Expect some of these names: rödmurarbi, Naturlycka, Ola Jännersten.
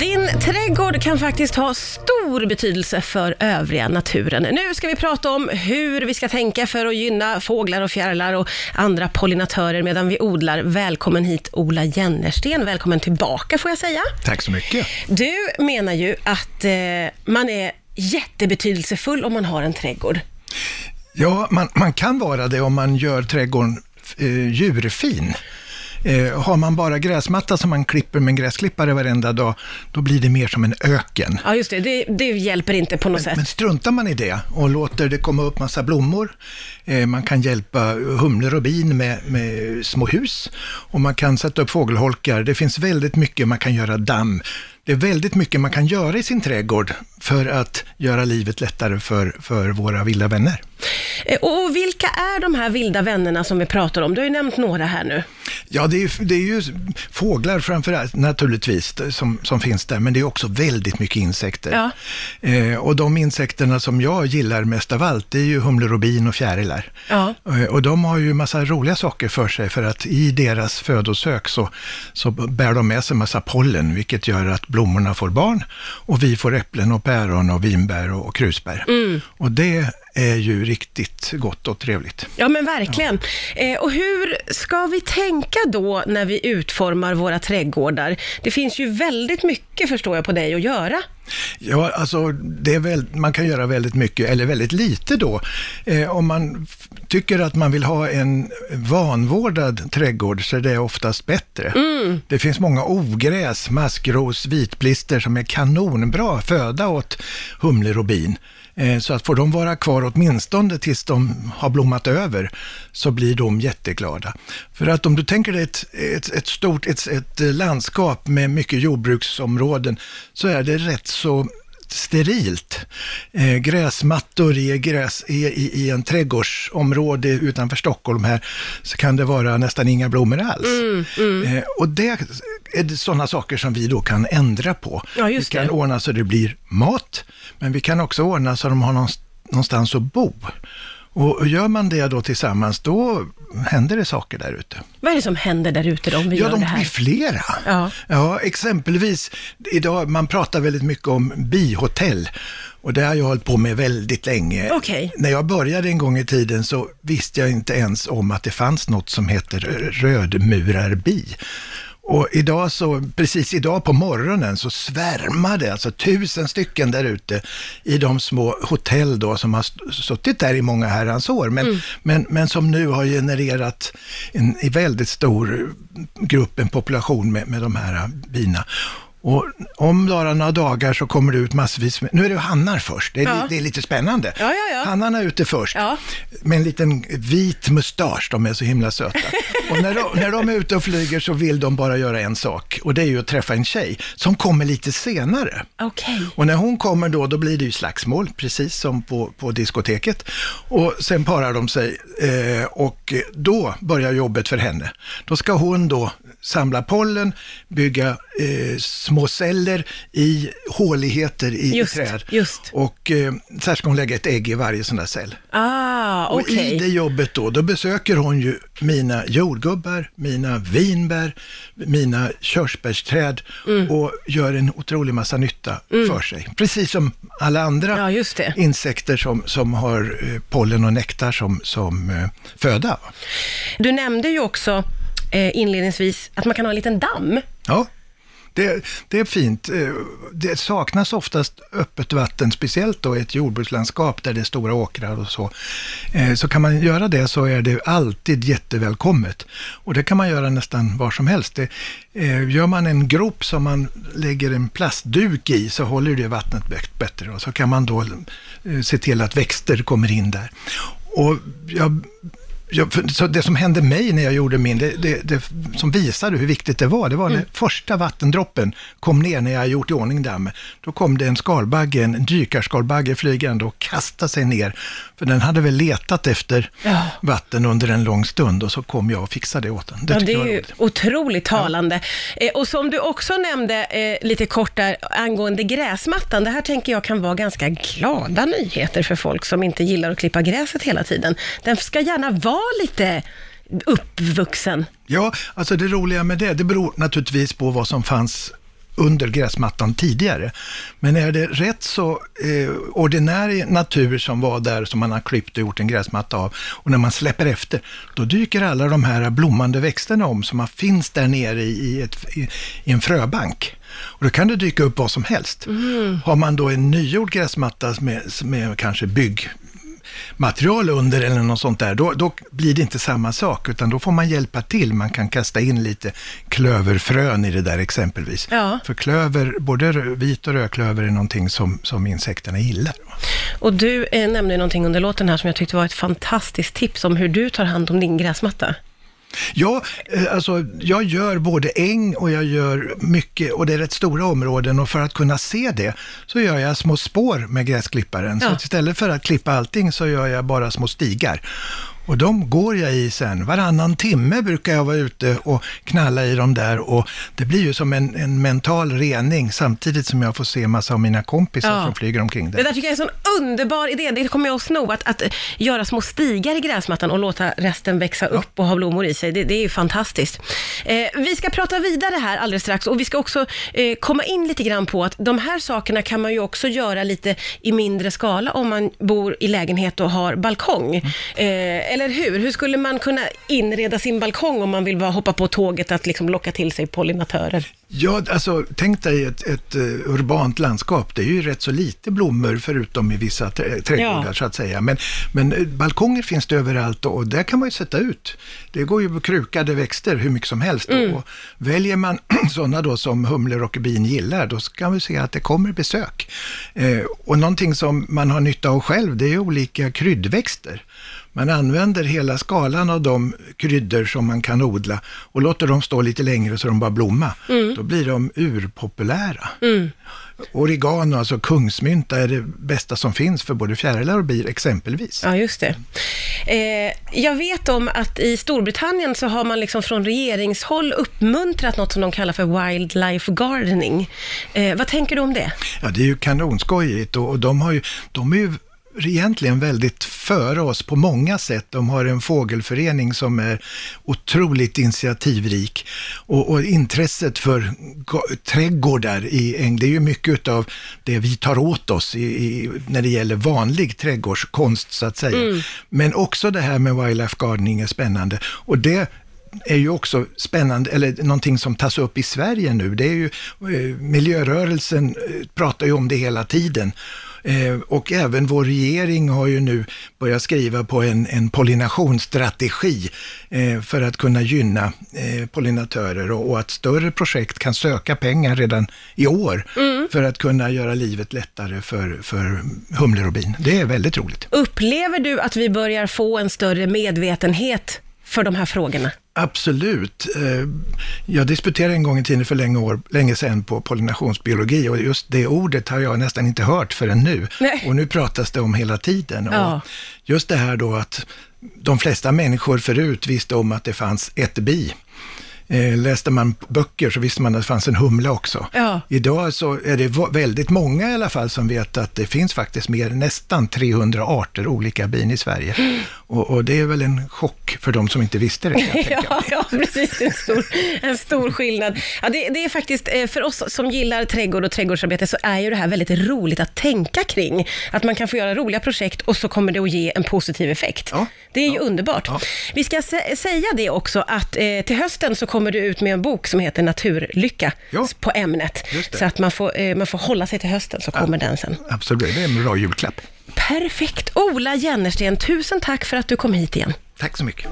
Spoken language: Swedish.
Din trädgård kan faktiskt ha stor betydelse för övriga naturen. Nu ska vi prata om hur vi ska tänka för att gynna fåglar och fjärilar och andra pollinatörer medan vi odlar. Välkommen hit, Ola Jännersten. Välkommen tillbaka, får jag säga. Tack så mycket. Du menar ju att man är jättebetydelsefull om man har en trädgård. Ja, man kan vara det om man gör trädgården djurfin. Har man bara gräsmatta som man klipper med en gräsklippare varenda dag, då blir det mer som en öken. Ja just det, det hjälper inte på något sätt. Men struntar man i det och låter det komma upp massa blommor, man kan hjälpa humlor och bin med små hus, och man kan sätta upp fågelholkar. Det finns väldigt mycket man kan göra, damm. Det är väldigt mycket man kan göra i sin trädgård för att göra livet lättare för våra vilda vänner. Och vilka är de här vilda vännerna som vi pratar om? Du har ju nämnt några här nu. Ja, det är ju fåglar framförallt naturligtvis som finns där, men det är också väldigt mycket insekter. Ja. Och de insekterna som jag gillar mest av allt, det är ju humlor och bin och fjärilar. Ja. Och de har ju massa roliga saker för sig, för att i deras födosök så bär de med sig massa pollen, vilket gör att blommorna får barn och vi får äpplen och päron och vinbär och krusbär. Mm. Och det är ju riktigt gott och trevligt. Ja, men verkligen. Ja. Och hur ska vi tänka då när vi utformar våra trädgårdar? Det finns ju väldigt mycket, förstår jag på dig, att göra. Ja, alltså man kan göra väldigt mycket eller väldigt lite då. Om man tycker att man vill ha en vanvårdad trädgård, så är det oftast bättre. Mm. Det finns många ogräs, maskros, vitblister som är kanonbra föda åt humlor och bin. Så att får de vara kvar åtminstone tills de har blommat över, så blir de jätteglada. För att om du tänker dig ett stort landskap med mycket jordbruksområden, så är det rätt så sterilt. Gräsmattor i en trädgårdsområde utanför Stockholm här, så kan det vara nästan inga blommor alls. Och det är sådana saker som vi då kan ändra på. Ja, vi kan ordna så det blir mat, men vi kan också ordna så de har någonstans att bo. Och gör man det då tillsammans, då händer det saker där ute. Vad är det som händer där ute då om vi gör det här? Ja, de blir flera. Ja. Ja, exempelvis idag, man pratar väldigt mycket om bihotell. Och det har jag hållit på med väldigt länge. Okay. När jag började en gång i tiden så visste jag inte ens om att det fanns något som heter rödmurarbi. Och precis idag på morgonen så svärmade alltså 1000 stycken där ute i de små hotell då som har suttit där i många herrans år. Men som nu har genererat en väldigt stor grupp, en population med de här bina. Och om några dagar så kommer det ut massvis med, nu är det hannar först, det är lite spännande. Ja. Hannarna är ute först, ja. Med en liten vit mustasch, de är så himla söta. Och när de är ute och flyger så vill de bara göra en sak, och det är ju att träffa en tjej som kommer lite senare. Okay. Och när hon kommer då blir det ju slagsmål, precis som på diskoteket. Och sen parar de sig och då börjar jobbet för henne. Då ska hon då samla pollen, bygga små celler i håligheter i träd. Just. Och så ska hon lägga ett ägg i varje sån där cell. Ah, okay. Och i det jobbet då besöker hon ju mina jordgubbar, mina vinbär, mina körsbärsträd och gör en otrolig massa nytta för sig. Precis som alla andra insekter som har pollen och nektar som föda. Du nämnde ju också inledningsvis att man kan ha en liten damm. Ja. Det är fint. Det saknas oftast öppet vatten, speciellt då i ett jordbrukslandskap där det är stora åkrar och så. Så kan man göra det, så är det alltid jättevälkommet. Och det kan man göra nästan var som helst. Gör man en grop som man lägger en plastduk i, så håller det vattnet bättre. Och så kan man då se till att växter kommer in där. Och så det som hände mig när jag gjorde min, det som visade hur viktigt det var när första vattendroppen kom ner, när jag gjort i ordning dammen. Då kom det en skalbagge, en dykarskalbagge flygande, och kastade sig ner. För den hade väl letat efter vatten under en lång stund, och så kom jag och fixade det åt den. Det är ju otroligt talande. Ja. Och som du också nämnde lite kort där angående gräsmattan, det här tänker jag kan vara ganska glada nyheter för folk som inte gillar att klippa gräset hela tiden. Den ska gärna vara lite uppvuxen. Ja, alltså det roliga med det beror naturligtvis på vad som fanns under gräsmattan tidigare. Men är det rätt så ordinär natur som var där, som man har klippt och gjort en gräsmatta av, och när man släpper efter, då dyker alla de här blommande växterna om som finns där nere i en fröbank. Och då kan det dyka upp vad som helst. Mm. Har man då en nygjord gräsmatta med kanske byggmaterial under eller något sånt där, då blir det inte samma sak, utan då får man hjälpa till. Man kan kasta in lite klöverfrön i det där exempelvis. Ja. För klöver, både vit och rödklöver, är någonting som insekterna gillar. Och du nämnde någonting under låten här som jag tyckte var ett fantastiskt tips om hur du tar hand om din gräsmatta. Ja, alltså jag gör både äng och jag gör mycket, och det är rätt stora områden, och för att kunna se det så gör jag små spår med gräsklipparen. Ja. Så istället för att klippa allting så gör jag bara små stigar. Och de går jag i sen. Varannan timme brukar jag vara ute och knalla i dem där, och det blir ju som en mental rening samtidigt som jag får se massa av mina kompisar som flyger omkring där. Det där tycker jag är en sån underbar idé. Det kommer jag att sno, att göra små stigar i gräsmattan och låta resten växa upp och ha blommor i sig. Det är ju fantastiskt. Vi ska prata vidare här alldeles strax, och vi ska också komma in lite grann på att de här sakerna kan man ju också göra lite i mindre skala om man bor i lägenhet och har balkong. Eller hur? Hur skulle man kunna inreda sin balkong om man vill bara hoppa på tåget att liksom locka till sig pollinatörer? Ja, alltså tänk dig ett urbant landskap. Det är ju rätt så lite blommor förutom i vissa trädgårdar så att säga. Men balkonger finns det överallt, och där kan man ju sätta ut. Det går ju krukade växter hur mycket som helst. Mm. Och väljer man sådana då som humlor och bin gillar, då kan vi se att det kommer besök. Och någonting som man har nytta av själv, det är ju olika kryddväxter. Man använder hela skalan av de kryddor som man kan odla och låter dem stå lite längre så de bara blomma. Mm. Då blir de urpopulära. Mm. Oregano, alltså kungsmynta, är det bästa som finns för både fjärilar och bier exempelvis. Ja, just det. Jag vet om att i Storbritannien så har man liksom från regeringshåll uppmuntrat något som de kallar för wildlife gardening. Vad tänker du om det? Ja, det är ju kanonskojigt, och de är ju egentligen väldigt före oss på många sätt. De har en fågelförening som är otroligt initiativrik, och intresset för trädgårdar i England, det är ju mycket av det vi tar åt oss när det gäller vanlig trädgårdskonst så att säga. Mm. Men också det här med wildlife gardening är spännande, och det är ju också spännande, eller någonting som tas upp i Sverige nu. Det är ju miljörörelsen pratar ju om det hela tiden. Och även vår regering har ju nu börjat skriva på en pollinationsstrategi för att kunna gynna pollinatörer, och att större projekt kan söka pengar redan i år för att kunna göra livet lättare för humlor och bin. Det är väldigt roligt. Upplever du att vi börjar få en större medvetenhet för de här frågorna? Absolut. Jag disputerade en gång i tiden för länge sedan på pollinationsbiologi, och just det ordet har jag nästan inte hört förrän nu. Nej. Och nu pratas det om hela tiden. Ja. Och just det här då att de flesta människor förut visste om att det fanns ett bi. Läste man böcker så visste man att det fanns en humla också. Ja. Idag så är det väldigt många i alla fall som vet att det finns faktiskt nästan 300 arter olika bin i Sverige. Mm. Och det är väl en chock för de som inte visste det. Ja, precis. En stor skillnad. Ja, det är faktiskt, för oss som gillar trädgård och trädgårdsarbete, så är ju det här väldigt roligt att tänka kring. Att man kan få göra roliga projekt och så kommer det att ge en positiv effekt. Ja. Det är ju underbart. Ja. Vi ska säga det också, att till hösten så kommer du ut med en bok som heter Naturlycka på ämnet. Så att man får hålla sig till hösten, så kommer den sen. Absolut, det är en bra julklapp. Perfekt. Ola Jännersten, tusen tack för att du kom hit igen. Tack så mycket.